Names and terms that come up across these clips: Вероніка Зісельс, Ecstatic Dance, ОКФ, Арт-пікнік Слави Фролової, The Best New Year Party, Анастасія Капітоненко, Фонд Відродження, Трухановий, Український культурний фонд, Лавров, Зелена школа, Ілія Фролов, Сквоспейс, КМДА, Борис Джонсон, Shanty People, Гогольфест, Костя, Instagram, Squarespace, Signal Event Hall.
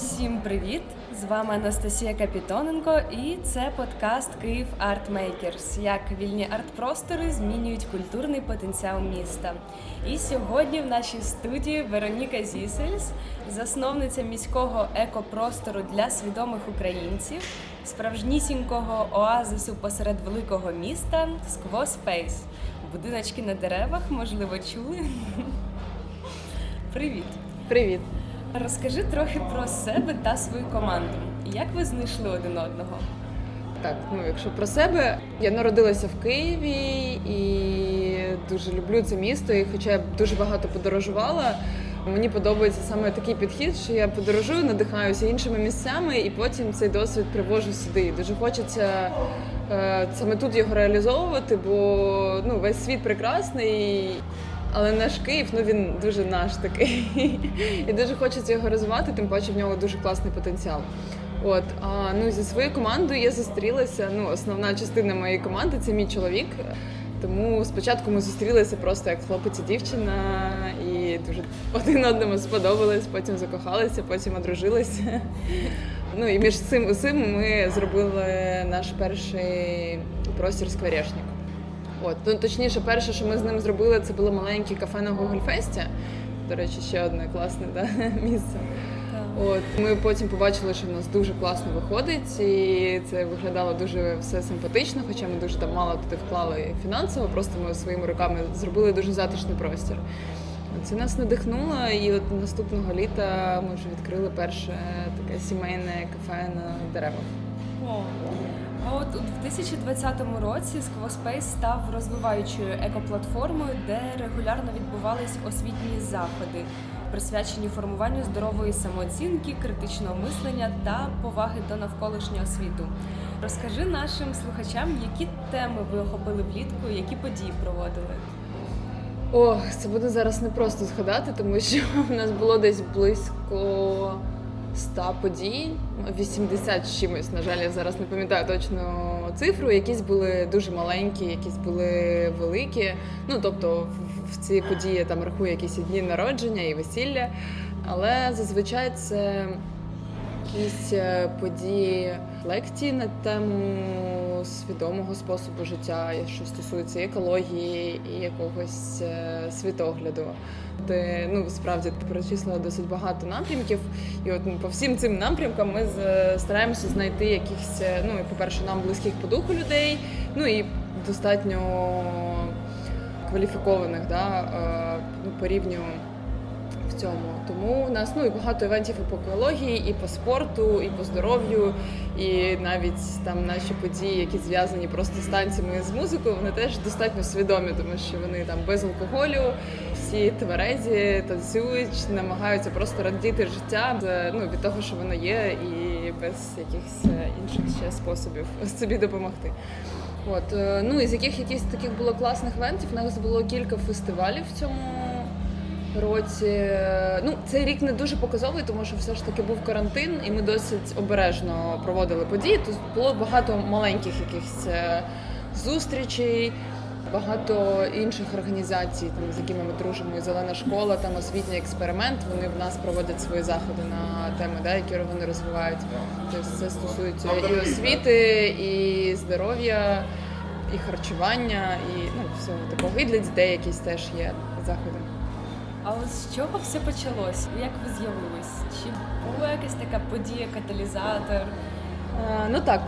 Всім привіт! З вами Анастасія Капітоненко і це подкаст «Київ Артмейкерс. Як вільні арт-простори змінюють культурний потенціал міста». І сьогодні в нашій студії Вероніка Зісельс, засновниця міського екопростору для свідомих українців, справжнісінького оазису посеред великого міста «Сквоспейс». Будиночки на деревах, можливо, чули? Привіт! Привіт! Розкажи трохи про себе та свою команду. Як ви знайшли один одного? Так, якщо про себе, я народилася в Києві і дуже люблю це місто. І хоча я дуже багато подорожувала, мені подобається саме такий підхід, що я подорожую, надихаюся іншими місцями і потім цей досвід привожу сюди. Дуже хочеться саме тут його реалізовувати, бо весь світ прекрасний. Але наш Київ, він дуже наш такий, і дуже хочеться його розвивати, тим паче в нього дуже класний потенціал. Зі своєю командою я зустрілася, основна частина моєї команди – це мій чоловік, тому спочатку ми зустрілися просто як хлопець і дівчина, і дуже один одному сподобались, потім закохалися, потім одружилися. І між цим усім ми зробили наш перший простір «Скворечник». Точніше, перше, що ми з ним зробили, це було маленьке кафе на Гогольфесті. До речі, ще одне класне місце. Ми потім побачили, що в нас дуже класно виходить, і це виглядало дуже все симпатично, хоча ми дуже там мало туди вклали фінансово, просто ми своїми руками зробили дуже затишний простір. Це нас надихнуло, і наступного літа ми вже відкрили перше таке сімейне кафе на деревах. У 2020 році Squarespace став розвиваючою екоплатформою, де регулярно відбувались освітні заходи, присвячені формуванню здорової самооцінки, критичного мислення та поваги до навколишнього світу. Розкажи нашим слухачам, які теми ви охопили влітку, які події проводили? Це буде зараз непросто згадати, тому що в нас було десь близько 100 подій, 80 з чимось, на жаль, я зараз не пам'ятаю точно цифру, якісь були дуже маленькі, якісь були великі, тобто в ці події я там рахую якісь і дні народження, і весілля, але зазвичай це якісь події, лекції на тему свідомого способу життя, що стосується екології і якогось світогляду, де, справді, перечислила досить багато напрямків, і по всім цим напрямкам ми стараємося знайти якихось, по-перше, нам близьких по духу людей, і достатньо кваліфікованих, по рівню в цьому. Тому у нас і багато івентів і по екології, і по спорту, і по здоров'ю, і навіть там наші події, які зв'язані просто з танцями і з музикою, вони теж достатньо свідомі, тому що вони там без алкоголю, всі тверезі, танцюють, намагаються просто радіти життя від того, що воно є, і без якихось інших ще способів собі допомогти. Із якихось таких було класних івентів, у нас було кілька фестивалів в цьому році. Цей рік не дуже показовий, тому що все ж таки був карантин, і ми досить обережно проводили події. Тут було багато маленьких якихось зустрічей, багато інших організацій, з якими ми дружимо, і «Зелена школа», там «Освітній експеримент», вони в нас проводять свої заходи на теми, які вони розвивають. Це стосується і освіти, і здоров'я, і харчування, і всього такого. І для дітей якісь теж є заходи. А з чого все почалось? Як ви з'явились? Чи була якась така подія-каталізатор?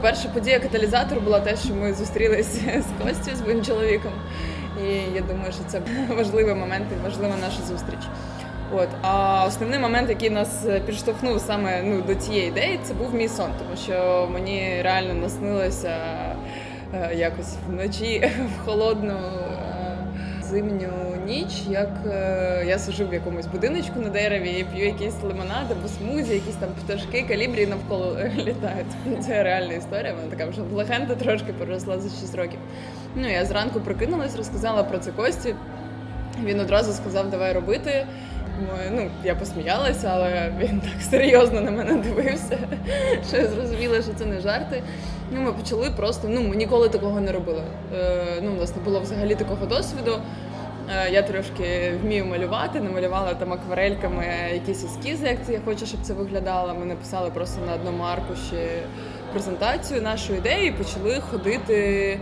Перша подія-каталізатор була те, що ми зустрілися з Костю, з моїм чоловіком. І я думаю, що це важливий момент і важлива наша зустріч. А основний момент, який нас підштовхнув саме до цієї ідеї, це був мій сон. Тому що мені реально наснилося якось вночі в холодну зимню ніч, як я сиджу в якомусь будиночку на дереві і п'ю якийсь лимонад або смузі, якісь там пташки, калібрі навколо літають. Це реальна історія, вона така вже легенда трошки переросла за 6 років. Я зранку прокинулась, розказала про це Кості, він одразу сказав, давай робити. Я посміялася, але він так серйозно на мене дивився, що я зрозуміла, що це не жарти. Ми почали просто, ми ніколи такого не робили. У нас не було взагалі такого досвіду. Я трошки вмію малювати, намалювала там акварельками якісь ескізи, як це я хочу, щоб це виглядало. Ми написали просто на одному аркуші презентацію нашої ідеї і почали ходити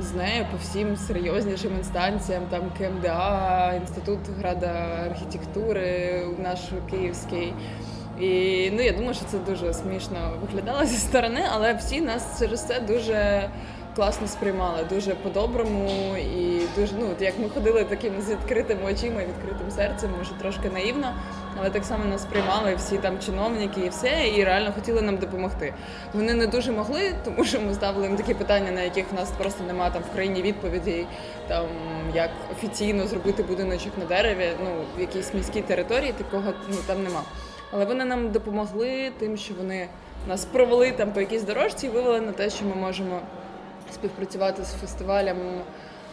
з нею по всім серйознішим інстанціям, там КМДА, Інститут градоархітектури наш київський. І я думаю, що це дуже смішно виглядало зі сторони, але всі нас через це дуже класно сприймали, дуже по-доброму і дуже, як ми ходили такими з відкритими очима і відкритим серцем, може трошки наївно, але так само нас сприймали всі там чиновники і все, і реально хотіли нам допомогти. Вони не дуже могли, тому що ми ставили їм такі питання, на яких в нас просто немає там в країні відповідей, там як офіційно зробити будиночок на дереві, в якійсь міській території такого там нема. Але вони нам допомогли тим, що вони нас провели там по якійсь дорожці і вивели на те, що ми можемо співпрацювати з фестивалем.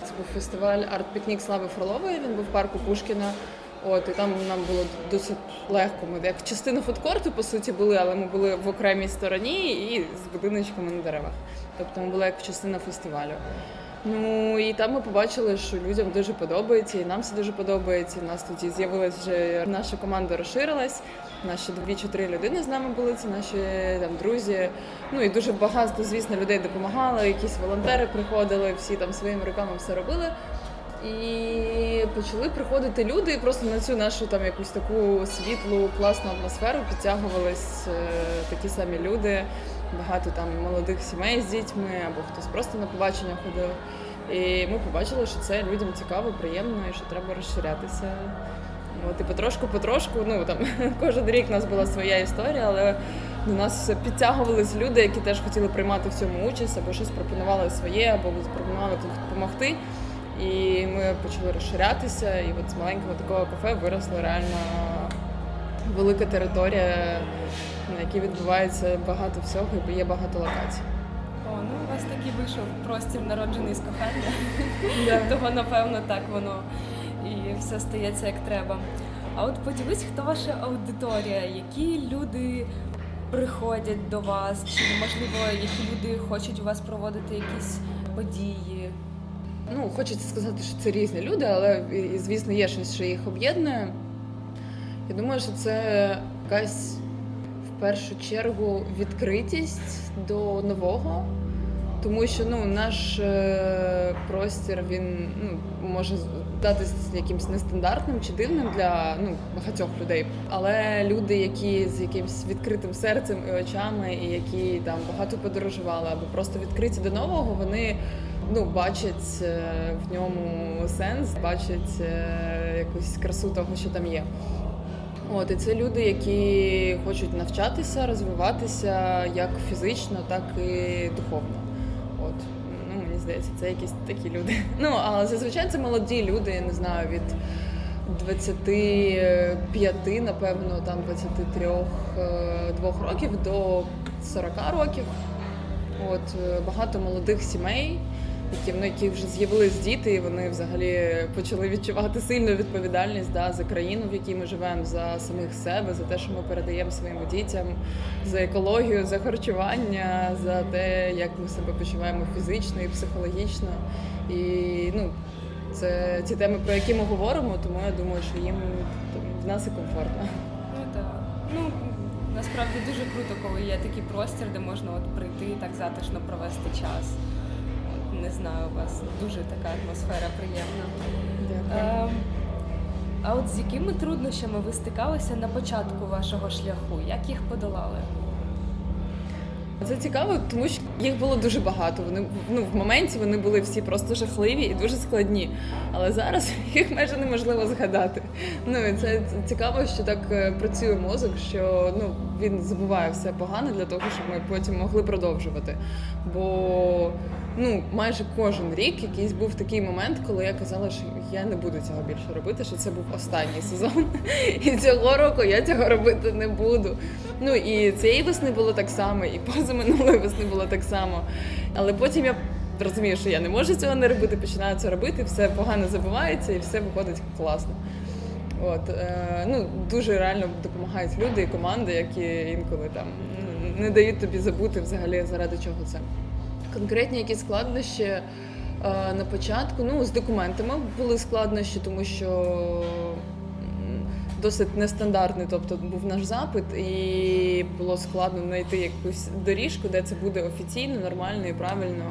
Це був фестиваль «Арт-пікнік Слави Фролової», він був в парку Пушкіна. І там нам було досить легко. Ми як частина фудкорту, по суті, були, але ми були в окремій стороні і з будиночками на деревах. Тобто ми були як частина фестивалю. І там ми побачили, що людям дуже подобається, і нам все дуже подобається. У нас тоді з'явилась вже, наша команда розширилась, наші 2-3 людини з нами були, це наші там друзі. І дуже багато, звісно, людей допомагали, якісь волонтери приходили, всі там своїми руками все робили. І почали приходити люди, і просто на цю нашу там якусь таку світлу, класну атмосферу підтягувались такі самі люди. Багато там молодих сімей з дітьми, або хтось просто на побачення ходив. І ми побачили, що це людям цікаво, приємно, і що треба розширятися. І потрошку-потрошку, кожен рік у нас була своя історія, але до нас підтягувались люди, які теж хотіли приймати в цьому участь, або щось пропонували своє, або пропонували допомогти. І ми почали розширятися, і з маленького такого кафе виросла реально велика територія, на якій відбувається багато всього і є багато локацій. У вас такий вийшов простір, народжений з кохання. Yeah. Того, напевно, так воно і все стається як треба. А поділись, хто ваша аудиторія, які люди приходять до вас, чи, можливо, які люди хочуть у вас проводити якісь події? Хочеться сказати, що це різні люди, але, звісно, є щось, що їх об'єднує. Я думаю, що це якась, в першу чергу, відкритість до нового, тому що наш простір, він може здатися якимось нестандартним чи дивним для багатьох людей. Але люди, які з якимось відкритим серцем і очами, і які там багато подорожували, або просто відкриті до нового, вони бачать в ньому сенс, бачать якусь красу того, що там є. І це люди, які хочуть навчатися, розвиватися як фізично, так і духовно. Мені здається, це якісь такі люди. А зазвичай це молоді люди, я не знаю, від 25, напевно, там 23-2 років до 40 років. Багато молодих сімей, які вже з'явились діти, і вони взагалі почали відчувати сильну відповідальність за країну, в якій ми живемо, за самих себе, за те, що ми передаємо своїм дітям, за екологію, за харчування, за те, як ми себе почуваємо фізично і психологічно. І це ті теми, про які ми говоримо, тому я думаю, що їм в нас і комфортно. Насправді дуже круто, коли є такий простір, де можна прийти і так затишно провести час. Не знаю, у вас дуже така атмосфера приємна. Дякую. А з якими труднощами ви стикалися на початку вашого шляху? Як їх подолали? Це цікаво, тому що їх було дуже багато. Вони, в моменті вони були всі просто жахливі і дуже складні. Але зараз їх майже неможливо згадати. І це цікаво, що так працює мозок, що він забуває все погане для того, щоб ми потім могли продовжувати. Бо майже кожен рік якийсь був такий момент, коли я казала, що я не буду цього більше робити, що це був останній сезон. І цього року я цього робити не буду. І цієї весни було так само, і позаминулої весни було так само. Але потім я розумію, що я не можу цього не робити, починаю це робити, все погано забувається і все виходить класно. Дуже реально допомагають люди і команди, які інколи там не дають тобі забути взагалі, заради чого це. Конкретні якісь складнощі, на початку. Ну, з документами були складнощі, тому що досить нестандартний, тобто був наш запит, і було складно знайти якусь доріжку, де це буде офіційно, нормально і правильно,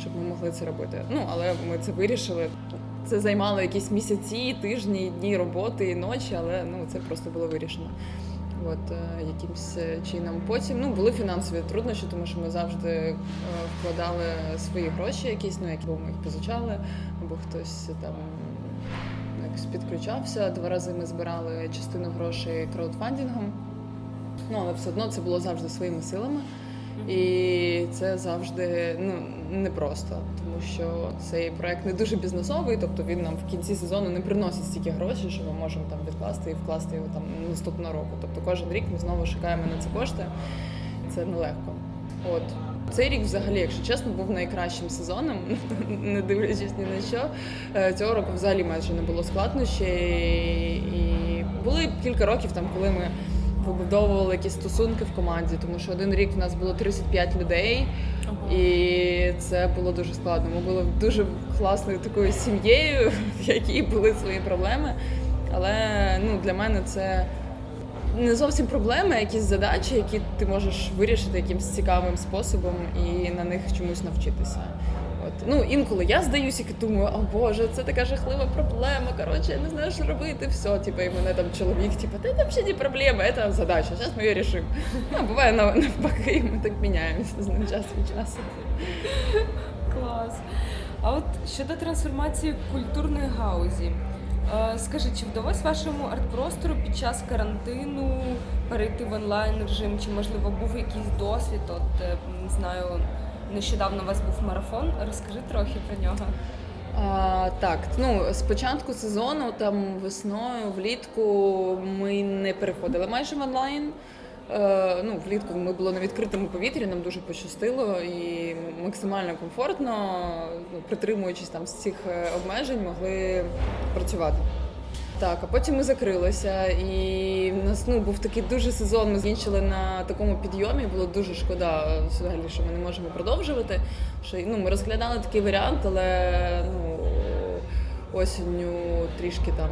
щоб ми могли це робити. Ну, але ми це вирішили. Це займало якісь місяці, тижні, дні роботи і ночі, але ну, це просто було вирішено. От, якимсь чином. Потім були фінансові труднощі, тому що ми завжди вкладали свої гроші якісь, або ми їх позичали, або хтось там якось підключався. 2 рази ми збирали частину грошей краудфандингом, але все одно це було завжди своїми силами. І це завжди непросто, тому що цей проект не дуже бізнесовий, тобто він нам в кінці сезону не приносить стільки грошей, що ми можемо там відкласти і вкласти його там наступного року. Тобто кожен рік ми знову шукаємо на це кошти, і це нелегко. От. Цей рік взагалі, якщо чесно, був найкращим сезоном, не дивлячись ні на що. Цього року взагалі майже не було складнощів, і були кілька років, там, коли ми побудовували якісь стосунки в команді, тому що 1 рік в нас було 35 людей, і це було дуже складно. Ми були дуже класною такою сім'єю, в якій були свої проблеми, але для мене це не зовсім проблеми, а якісь задачі, які ти можеш вирішити якимось цікавим способом і на них чомусь навчитися. Інколи я здаюся і думаю, о Боже, це така жахлива проблема, коротше, я не знаю, що робити, все, і мене там чоловік, це взагалі не проблема, це задача, зараз ми її рішимо. Буває навпаки, ми так міняємося з ним час від часу. Клас. А от щодо трансформації культурної гаузі, скажи, чи вдалося вашому арт-простору під час карантину перейти в онлайн-режим, чи, можливо, був якийсь досвід, не знаю, нещодавно у вас був марафон, розкажи трохи про нього. Так, з початку сезону, там весною, влітку ми не переходили майже в онлайн. Влітку ми було на відкритому повітрі, нам дуже пощастило і максимально комфортно, притримуючись там з цих обмежень, могли працювати. Так, а потім ми закрилися, і в нас був такий дуже сезон, ми закінчили на такому підйомі, було дуже шкода, взагалі, що ми не можемо продовжувати. Що, ми розглядали такий варіант, але осінню трішки там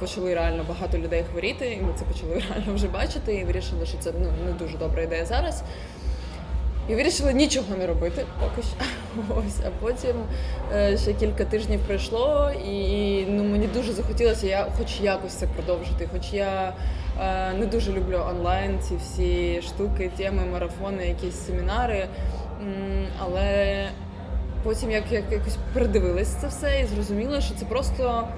почали реально багато людей хворіти, і ми це почали реально вже бачити, і вирішили, що це не дуже добра ідея зараз. І вирішили нічого не робити поки що. Ось, а потім ще кілька тижнів пройшло, і мені дуже захотілося хоч якось це продовжити, хоч я не дуже люблю онлайн ці всі штуки, теми, марафони, якісь семінари, але потім як якось передивилась це все і зрозуміла, що це просто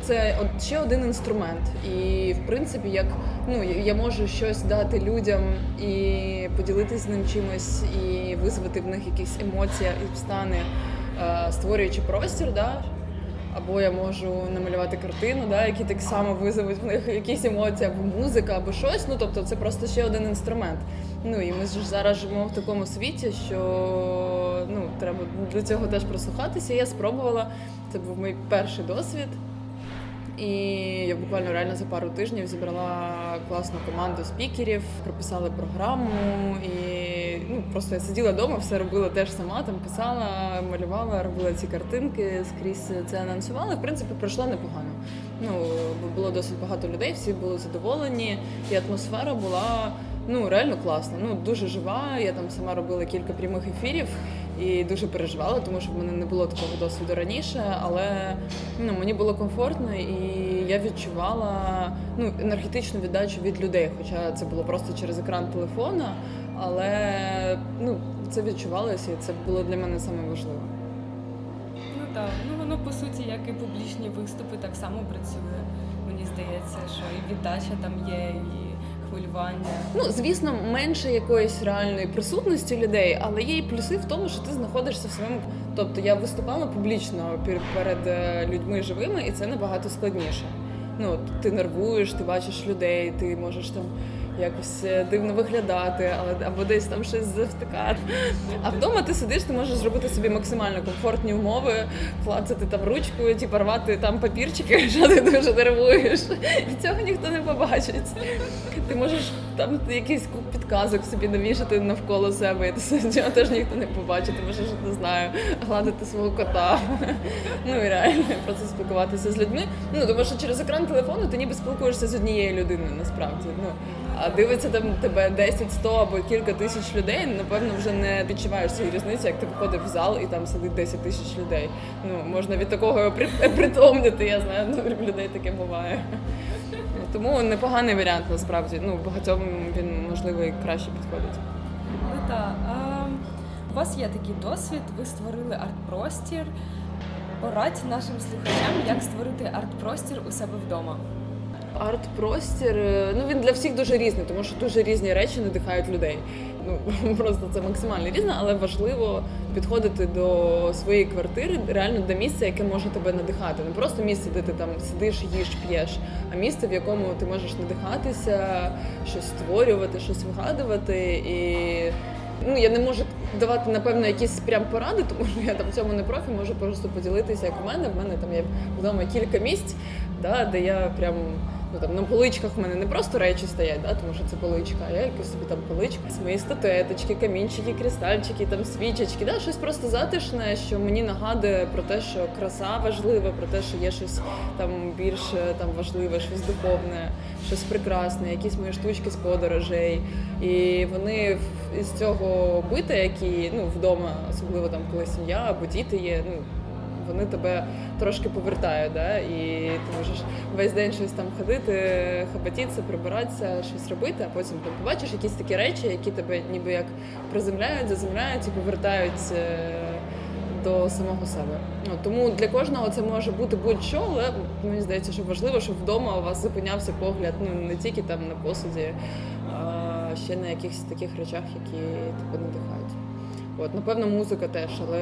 це ще один інструмент. І в принципі, я можу щось дати людям і поділитися з ним чимось, і визвати в них якісь емоції і стани, створюючи простір, да? Або я можу намалювати картину, да? Які так само визовуть в них якісь емоції, або музика, або щось. Тобто це просто ще один інструмент. І ми ж зараз живемо в такому світі, що треба для цього теж прослухатися. Я спробувала, це був мій перший досвід. І я буквально реально за пару тижнів зібрала класну команду спікерів, прописали програму. І просто я сиділа вдома, все робила теж сама, там писала, малювала, робила ці картинки, скрізь це анонсувала. В принципі, пройшло непогано. Було досить багато людей, всі були задоволені, і атмосфера була реально класна, дуже жива. Я там сама робила кілька прямих ефірів. І дуже переживала, тому що в мене не було такого досвіду раніше, але мені було комфортно, і я відчувала енергетичну віддачу від людей, хоча це було просто через екран телефона, але це відчувалося, і це було для мене саме важливе. Так, воно по суті, як і публічні виступи, так само працює. Мені здається, що і віддача там є, і хвилювання. Звісно, менше якоїсь реальної присутності людей, але є і плюси в тому, що ти знаходишся в своєму... Тобто я виступала публічно перед людьми живими, і це набагато складніше. Ти нервуєш, ти бачиш людей, ти можеш там якось дивно виглядати, або десь там щось завтикати. А вдома ти сидиш, ти можеш зробити собі максимально комфортні умови, клацати там ручкою, типу, рвати там папірчики, що ти дуже нервуєш. І цього ніхто не побачить. Ти можеш там якийсь куп підказок собі навішати навколо себе, і цього теж ніхто не побачить. Ти можеш, не знаю, гладити свого кота. Ну і реально про це спілкуватися з людьми. Ну, тому що через екран телефону ти ніби спілкуєшся з однією людиною, насправді. Ну, а дивиться там тебе 10, 100 або кілька тисяч людей, напевно, вже не відчуваєш цієї різниці, як ти виходив в зал і там сидить 10 тисяч людей. Ну, можна від такого притомнити, я знаю, в людей таке буває. Тому непоганий варіант, насправді. Ну, багатьом він, можливо, і краще підходить. Ну, так. У вас є такий досвід, ви створили арт-простір. Порадь нашим слухачам, як створити арт-простір у себе вдома. Арт-простір, ну, він для всіх дуже різний, тому що дуже різні речі надихають людей. Ну, просто це максимально різно, але важливо підходити до своєї квартири, реально до місця, яке може тебе надихати. Не просто місце, де ти там сидиш, їш, п'єш, а місце, в якому ти можеш надихатися, щось створювати, щось вигадувати. І, ну, я не можу давати, напевно, якісь прям поради, тому що я там в цьому не профі, можу просто поділитися, як у мене. В мене там є вдома кілька місць, да, де я прям... Ну, там, на поличках в мене не просто речі стоять, да, тому що це поличка, а я якусь собі там поличка з мої статуеточки, камінчики, кристальчики, там свічечки, да, щось просто затишне, що мені нагадує про те, що краса важлива, про те, що є щось там більш там важливе, щось духовне, щось прекрасне, якісь мої штучки з подорожей. І вони із цього бита, які, ну, вдома, особливо там, коли сім'я або діти є, ну, вони тебе трошки повертають, да? І ти можеш весь день щось там ходити, хапатитися, прибиратися, щось робити, а потім там побачиш якісь такі речі, які тебе ніби як приземляють, заземляють і повертають до самого себе. Ну, тому для кожного це може бути будь-що, але мені здається, що важливо, щоб вдома у вас зупинявся погляд, ну, не тільки там на посуді, а ще на якихось таких речах, які тебе надихають. От, напевно, музика теж, але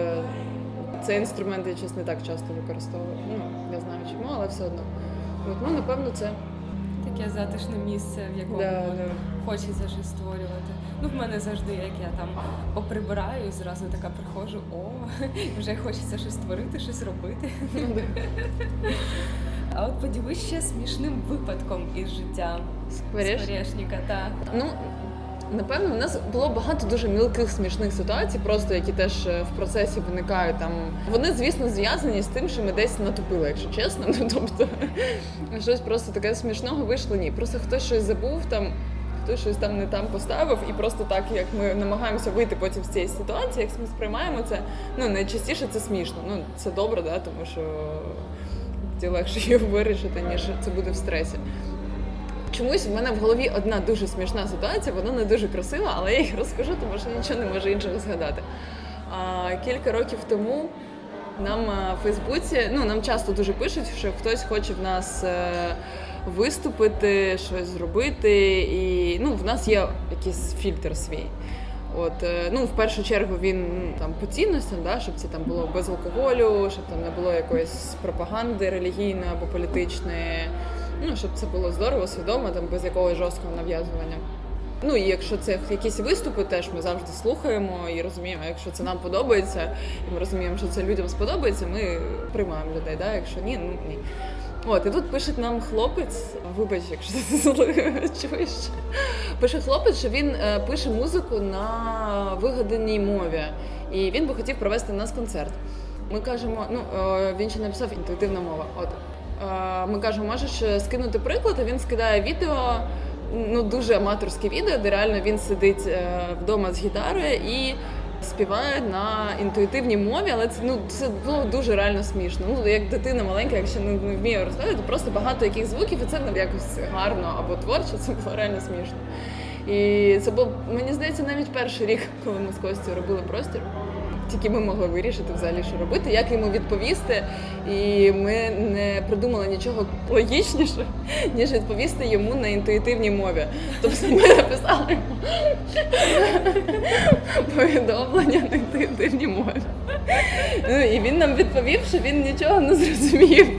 цей інструмент я, чесно, не так часто використовую. Ну, я знаю чому, але все одно. Тому, напевно, це таке затишне місце, в якому хочеться щось створювати. Ну, в мене завжди, як я там поприбираю, і зразу така приходжу, о, вже хочеться щось створити, щось робити. А от поділись ще смішним випадком із життя Скворешника. Ну, напевно, у нас було багато дуже мілких смішних ситуацій, просто які теж в процесі виникають там. Вони, звісно, зв'язані з тим, що ми десь натупили, якщо чесно. Ну, тобто, щось просто таке смішного вийшло, ні. Просто хтось щось забув там, хтось щось там не там поставив, і просто так, як ми намагаємося вийти потім з цієї ситуації, як ми сприймаємо це, ну, найчастіше це смішно. Ну, це добре, да, тому що легше її вирішити, ніж це буде в стресі. Чомусь в мене в голові одна дуже смішна ситуація, вона не дуже красива, але я її розкажу, тому що нічого не можу іншого згадати. Кілька років тому нам в Фейсбуці, ну, нам часто дуже пишуть, що хтось хоче в нас виступити, щось зробити, і, ну, в нас є якийсь фільтр свій. От, ну, в першу чергу він там по цінностям, да, щоб це там було без алкоголю, щоб там не було якоїсь пропаганди релігійної або політичної. Ну, щоб це було здорово, свідомо, там, без якогось жорсткого нав'язування. Ну, і якщо це якісь виступи, теж ми завжди слухаємо і розуміємо, якщо це нам подобається, і ми розуміємо, що це людям сподобається, ми приймаємо людей, да? Якщо ні, ну ні. От, і тут пише нам хлопець, вибач, якщо ти чуєш, пише хлопець, що він пише музику на вигаданій мові, і він би хотів провести в нас концерт. Ми кажемо, ну, він ще написав інтуїтивна мова, от. Ми кажемо, можеш скинути приклад, а він скидає відео, ну, дуже аматорське відео, де реально він сидить вдома з гітарою і співає на інтуїтивній мові, але це, ну, це було дуже реально смішно. Ну, як дитина маленька, якщо не вміє розповідати, то просто багато яких звуків, і це якось гарно або творчо, це було реально смішно. І це був, мені здається, навіть перший рік, коли ми з Костю робили простір. Тільки ми могли вирішити взагалі, що робити, як йому відповісти. І ми не придумали нічого логічніше, ніж відповісти йому на інтуїтивній мові. Тобто ми написали повідомлення на інтуїтивній мові. Ну, і він нам відповів, що він нічого не зрозумів.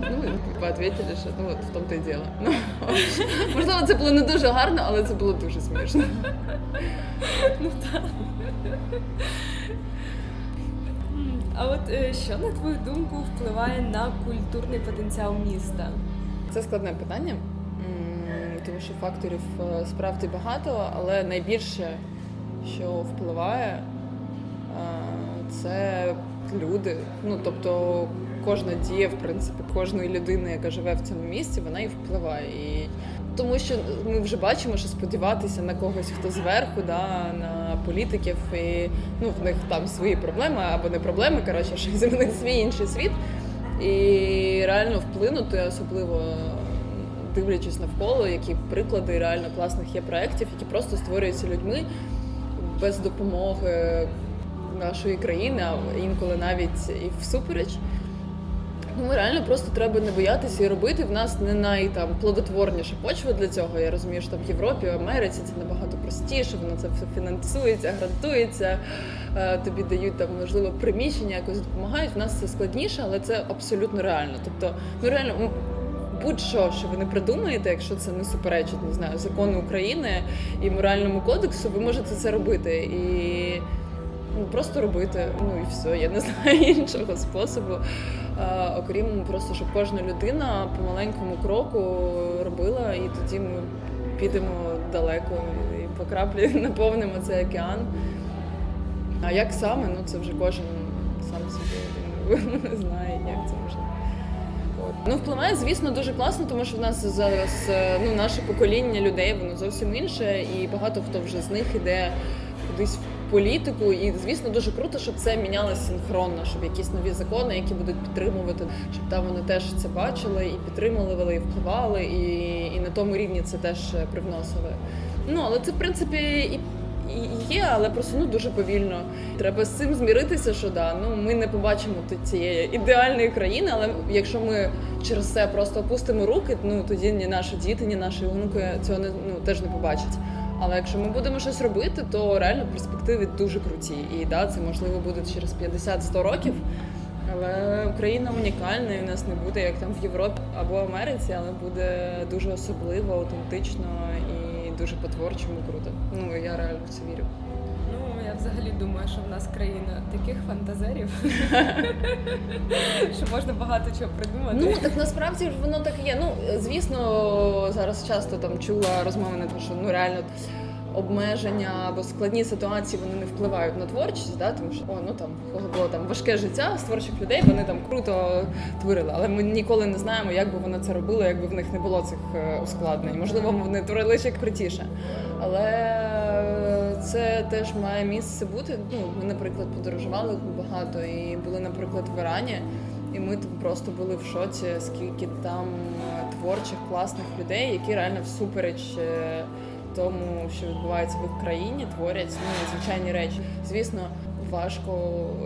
Ну, ви відповіли, що ну, от, в тому-то і діло. Ну, можливо, це було не дуже гарно, але це було дуже смішно. Ну так. А от що, на твою думку, впливає на культурний потенціал міста? Це складне питання, тому що факторів справді багато, але найбільше, що впливає, це люди. Ну, тобто, кожна дія, в принципі, кожної людини, яка живе в цьому місці, вона і впливає. І... Тому що ми вже бачимо, що сподіватися на когось, хто зверху, да, на політиків, і ну, в них там свої проблеми або не проблеми, коротше, що в них свій інший світ. І реально вплинути, особливо дивлячись навколо, які приклади реально класних є проєктів, які просто створюються людьми без допомоги нашої країни, а інколи навіть і всупереч. Ми реально просто треба не боятися і робити. В нас не найплодотворніша почва для цього. Я розумію, що там в Європі, в Америці це набагато простіше, воно це все фінансується, грантується, тобі дають там, можливо, приміщення, якось допомагають. В нас це складніше, але це абсолютно реально. Тобто, ну реально, будь-що, що ви не придумаєте, якщо це не суперечить, не знаю, закону України і моральному кодексу, ви можете це робити. І... Ну, просто робити, ну і все, я не знаю іншого способу, окрім просто, щоб кожна людина по маленькому кроку робила, і тоді ми підемо далеко і по краплі наповнимо цей океан. А як саме, ну це вже кожен сам собі не знає, як це можна. От. Ну, впливає, звісно, дуже класно, тому що в нас зараз, ну, наше покоління людей, воно зовсім інше, і багато хто вже з них іде кудись політику, і, звісно, дуже круто, щоб це мінялося синхронно, щоб якісь нові закони, які будуть підтримувати, щоб там вони теж це бачили, і підтримували, і впливали, і на тому рівні це теж привносили. Ну, але це, в принципі, і є, але просто, ну, дуже повільно. Треба з цим зміритися, що, да, ну, ми не побачимо тут цієї ідеальної країни, але якщо ми через це просто опустимо руки, ну, тоді ні наші діти, ні наші онуки цього не, ну, теж не побачать. Але якщо ми будемо щось робити, то реально перспективи дуже круті. І да, це можливо буде через 50-100 років, але Україна унікальна, і в нас не буде, як там в Європі або Америці, але буде дуже особливо, аутентично і дуже по-творчому круто. Ну, я реально в це вірю. Ну, я взагалі думаю, що в нас країна таких фантазерів, що можна багато чого придумати. Ну, так насправді воно так є. Ну, звісно, зараз часто там чула розмови на те, що ну реально обмеження або складні ситуації, вони не впливають на творчість, да, тому що о, ну там було там важке життя з творчих людей, вони там круто творили, але ми ніколи не знаємо, як би вони це робили, якби в них не було цих ускладнень. Можливо, вони творили ще крутіше, але це теж має місце бути. Ну, ми, наприклад, подорожували багато і були, наприклад, в Ірані, і ми просто були в шоці, скільки там творчих, класних людей, які реально всупереч тому, що відбувається в їх країні, творять, ну, незвичайні речі. Звісно, важко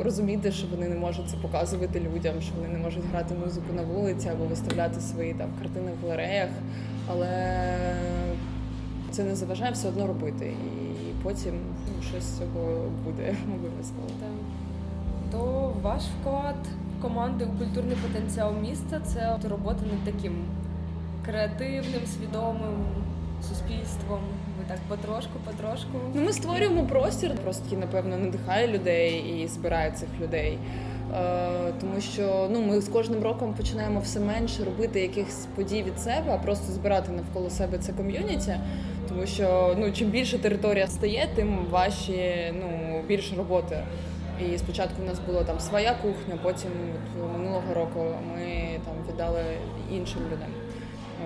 розуміти, що вони не можуть це показувати людям, що вони не можуть грати музику на вулиці або виставляти свої там картини в галереях, але це не заважає все одно робити. Потім ну, щось з цього буде обов'язково. То ваш вклад команди у культурний потенціал міста – це робота над таким креативним, свідомим суспільством. Ви так потрошку. Ну, ми створюємо простір, просто, напевно, надихає людей і збирає цих людей. Тому що ну, ми з кожним роком починаємо все менше робити якихось подій від себе, а просто збирати навколо себе це ком'юніті. Тому що ну, чим більше територія стає, тим важче, ну, більше роботи. І спочатку в нас була там своя кухня, потім от, минулого року ми там віддали іншим людям.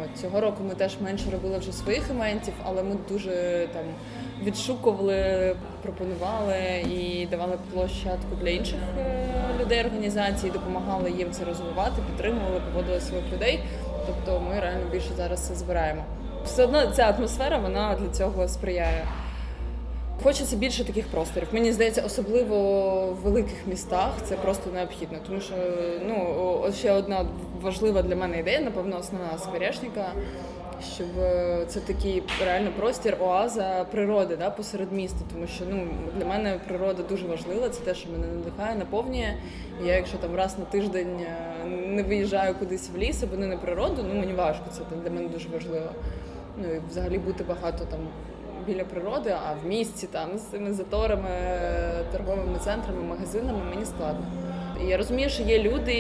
От, цього року ми теж менше робили вже своїх івентів, але ми дуже там відшукували, пропонували і давали площадку для інших людей, організацій, допомагали їм це розвивати, підтримували, поводили своїх людей. Тобто ми реально більше зараз це збираємо. Все одно ця атмосфера, вона для цього сприяє. Хочеться більше таких просторів. Мені здається, особливо в великих містах це просто необхідно. Тому що, ну, ще одна важлива для мене ідея, напевно, основна Скворечника, щоб це такий реально простір, оаза природи, да, посеред міста, тому що для мене природа дуже важлива, це те, що мене надихає, наповнює. Я, якщо там раз на тиждень не виїжджаю кудись в ліс або не на природу, мені важко, це для мене дуже важливо. І взагалі бути багато там біля природи, а в місті там з цими заторами, торговими центрами, магазинами мені складно. Я розумію, що є люди,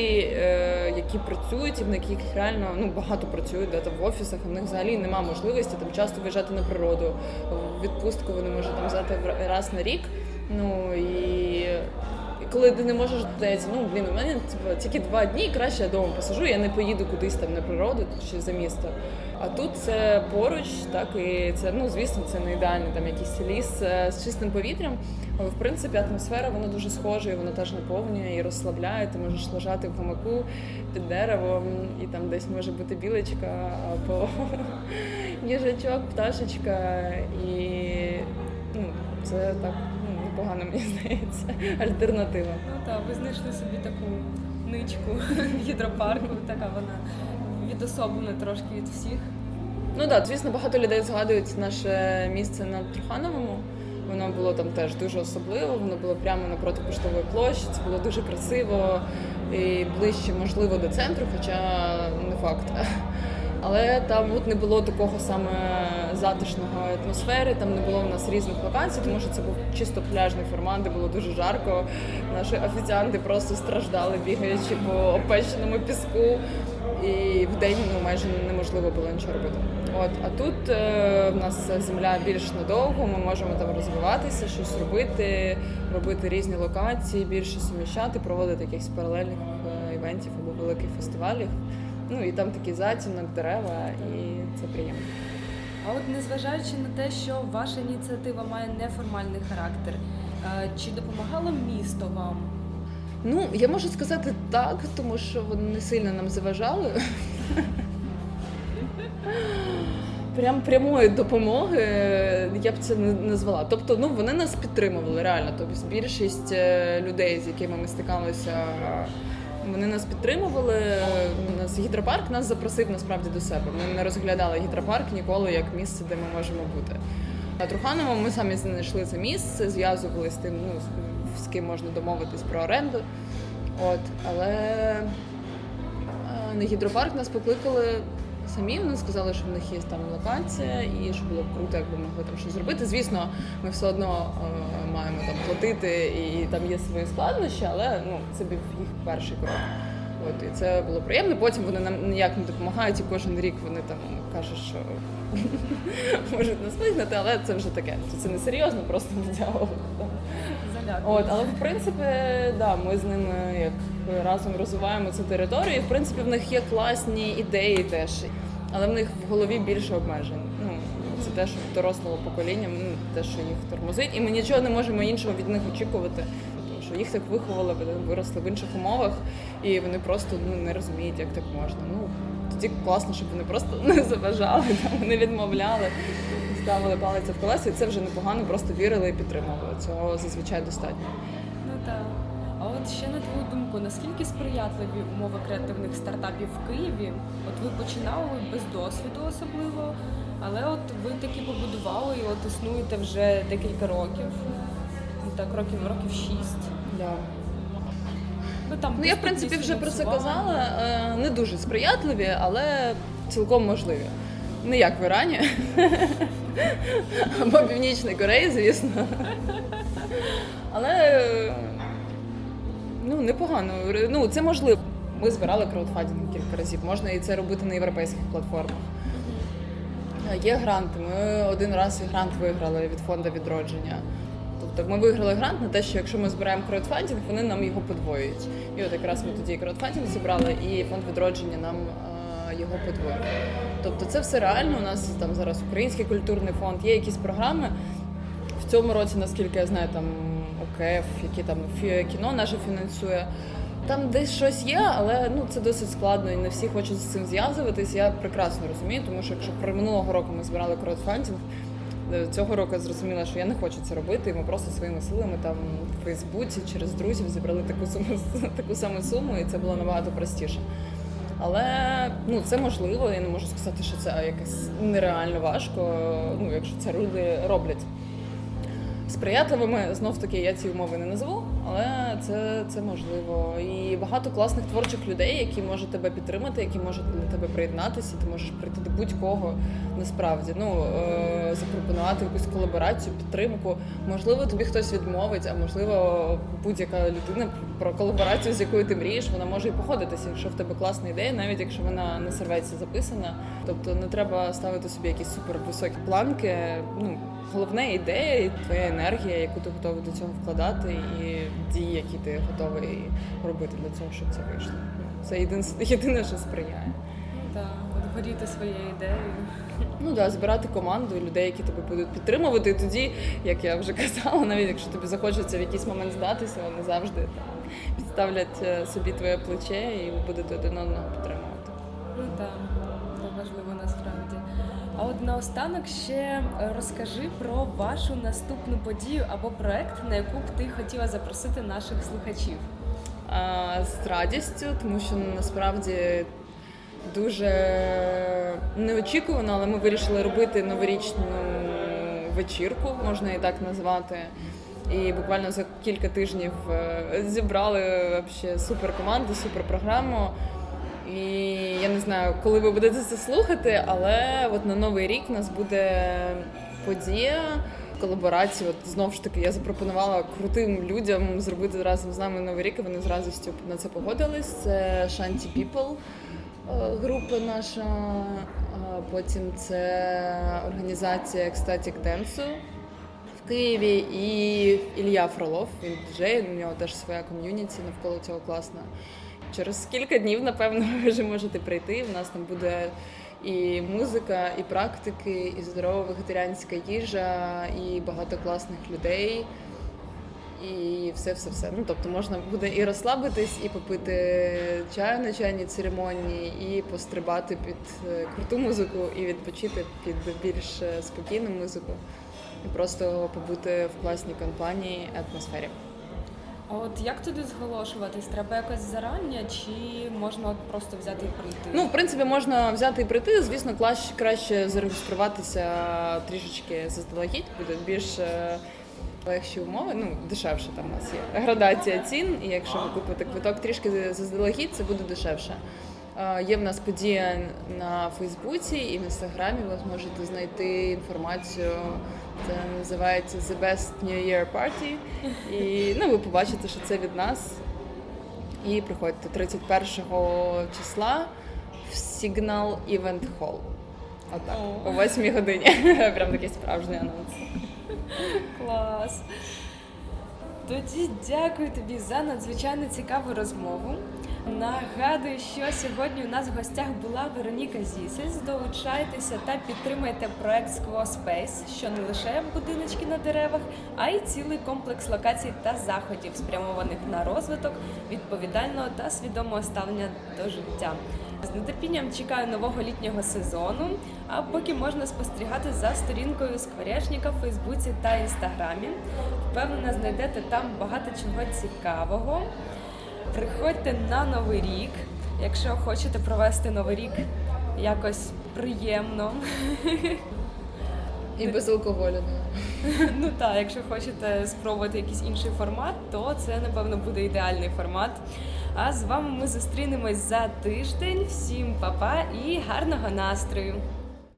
які працюють, і в яких реально багато працюють, де там в офісах, у них взагалі немає можливості там часто виїжджати на природу. Відпустку вони можуть там взяти раз на рік. І коли ти не можеш, здається, у мене тільки 2 дні, краще я вдома посажу, я не поїду кудись там на природу чи за місто. А тут це поруч, так, і це, звісно, це не ідеальний там якийсь ліс з чистим повітрям, але, в принципі, атмосфера, вона дуже схожа, і вона теж наповнює і розслабляє, ти можеш лежати в гамаку під деревом, і там десь може бути білочка або їжачок, пташечка, і це так непогано, мені здається, альтернатива. Так, ви знайшли собі таку ничку в гідропарку, така вона відособлена трошки від всіх. Так, звісно, багато людей згадують наше місце на Трухановому. Воно було там теж дуже особливо, воно було прямо напроти Поштової площі, це було дуже красиво і ближче, можливо, до центру, хоча не факт. Але там не було такого саме затишного атмосфери, там не було в нас різних локацій, тому що це був чисто пляжний формат, де було дуже жарко. Наші офіціанти просто страждали, бігаючи по опеченому піску. І вдень майже неможливо було нічого робити. А тут в нас земля більш надовго, ми можемо там розвиватися, щось робити різні локації, більше суміщати, проводити якихось паралельних івентів або великих фестивалів. І там такий затінок, дерева, і це приємно. А от незважаючи на те, що ваша ініціатива має неформальний характер, чи допомагало місто вам? Я можу сказати так, тому що вони не сильно нам заважали. Прямої допомоги я б це не назвала. Тобто, вони нас підтримували реально. Тобто більшість людей, з якими ми стикалися, вони нас підтримували. Гідропарк нас запросив насправді до себе. Ми не розглядали гідропарк ніколи як місце, де ми можемо бути. На Трухановому ми самі знайшли це місце, зв'язувалися з тим, з ким можна домовитись про оренду. Але на гідропарк нас покликали самі, вони сказали, що в них є там локація і що було б круто, якби могли там щось зробити. Звісно, ми все одно маємо там платити і там є свої складнощі, але це був їх перший крок. І це було приємно. Потім вони нам ніяк не допомагають, і кожен рік вони там кажуть, що можуть нас вигнати, але це вже таке. Це не серйозно, просто не діалог. Але, в принципі, ми з ними разом розвиваємо цю територію. І, в принципі, в них є класні ідеї теж, але в них в голові більше обмежень. Це те, що дорослого покоління, те, що їх тормозить. І ми нічого не можемо іншого від них очікувати. Що їх так виховали, виросли в інших умовах, і вони просто не розуміють, як так можна. Тоді класно, щоб вони просто не заважали, не відмовляли, ставили палиця в колеса, і це вже непогано, просто вірили і підтримували. Цього зазвичай достатньо. Так. А от ще на твою думку, наскільки сприятливі умови креативних стартапів в Києві? От ви починали без досвіду особливо, але от ви таки побудували і от існуєте вже декілька років. Так, років 6. Да. Я, в принципі, вже про це казала. Не дуже сприятливі, але цілком можливі. Не як в Ірані. Або Північній Кореї, звісно. Але непогано. Це можливо. Ми збирали краудфандинг кілька разів. Можна і це робити на європейських платформах. Є гранти. Ми один раз і грант виграли від Фонду Відродження. Тобто ми виграли грант на те, що якщо ми збираємо краудфандинг, вони нам його подвоюють. І от якраз ми тоді краудфандинг зібрали, і Фонд Відродження нам його подвоїв. Тобто це все реально. У нас там зараз Український культурний фонд, є якісь програми. В цьому році, наскільки я знаю, там ОКФ, які там кіно наше фінансує. Там десь щось є, але це досить складно, і не всі хочуть з цим зв'язуватись. Я прекрасно розумію, тому що якщо минулого року ми збирали краудфандинг, цього року я зрозуміла, що я не хочу це робити, і ми просто своїми силами там в Фейсбуці через друзів зібрали таку саму суму, і це було набагато простіше. Але це можливо, я не можу сказати, що це якось нереально важко, якщо це люди роблять. Сприятливими, знов-таки, я ці умови не назву, але це можливо. І багато класних творчих людей, які можуть тебе підтримати, які можуть до тебе приєднатися, ти можеш прийти до будь-кого насправді. Запропонувати якусь колаборацію, підтримку. Можливо, тобі хтось відмовить, а можливо, будь-яка людина, про колаборацію, з якою ти мрієш, вона може і походитися, якщо в тебе класна ідея, навіть якщо вона на сервеці записана. Тобто не треба ставити собі якісь супервисокі планки. Головне ідея і твоя енергія, яку ти готовий до цього вкладати, і дії, які ти готовий робити для цього, щоб це вийшло. Це єдине, що сприяє. Горіти своєю ідеєю. Збирати команду, людей, які тебе будуть підтримувати. І тоді, як я вже казала, навіть якщо тобі захочеться в якийсь момент здатися, вони завжди підставлять собі твоє плече і ви будете один одного підтримувати. Це важливо насправді. А от наостанок ще розкажи про вашу наступну подію або проект, на яку б ти хотіла запросити наших слухачів. З радістю, тому що насправді дуже неочікувано, але ми вирішили робити новорічну вечірку, можна і так назвати. І буквально за кілька тижнів зібрали взагалі супер команду, супер програму. І я не знаю, коли ви будете це слухати, але от на Новий рік у нас буде подія, колаборація. От знову ж таки, я запропонувала крутим людям зробити разом з нами Новий рік, і вони з радістю на це погодились. Це Shanty People. Група наша, потім це організація Ecstatic Dance в Києві і Ілія Фролов, він діджей, у нього теж своя ком'юніті навколо цього класна. Через кілька днів, напевно, ви вже можете прийти, в нас там буде і музика, і практики, і здорова вегетаріанська їжа, і багато класних людей. І все-все-все. Тобто можна буде і розслабитись, і попити чаю на чайній церемонії, і пострибати під круту музику, і відпочити під більш спокійну музику, і просто побути в класній компанії, атмосфері. А от як туди зголошуватись? Треба якось зарані, чи можна просто взяти і прийти? В принципі, можна взяти і прийти. Звісно, краще зареєструватися трішечки заздалегідь, буде більш легші умови, дешевше там у нас є градація цін, і якщо ви купите квиток трішки заздалегідь, це буде дешевше. Є в нас подія на Фейсбуці і в Інстаграмі, ви можете знайти інформацію, це називається The Best New Year Party, і ви побачите, що це від нас, і приходьте 31 числа в Signal Event Hall, отак, о 8 годині, прям такий справжній анонс. Клас! Тоді дякую тобі за надзвичайно цікаву розмову. Нагадую, що сьогодні у нас в гостях була Вероніка Зісельс. Долучайтеся та підтримайте проект Сквоспейс, що не лише будиночки на деревах, а й цілий комплекс локацій та заходів, спрямованих на розвиток відповідального та свідомого ставлення до життя. З нетерпінням чекаю нового літнього сезону, а поки можна спостерігати за сторінкою Скворечника в Фейсбуці та Інстаграмі. Впевнена, знайдете там багато чого цікавого. Приходьте на Новий рік, якщо хочете провести Новий рік якось приємно. І без алкоголю. Якщо хочете спробувати якийсь інший формат, то це, напевно, буде ідеальний формат. А з вами ми зустрінемось за тиждень. Всім па-па і гарного настрою!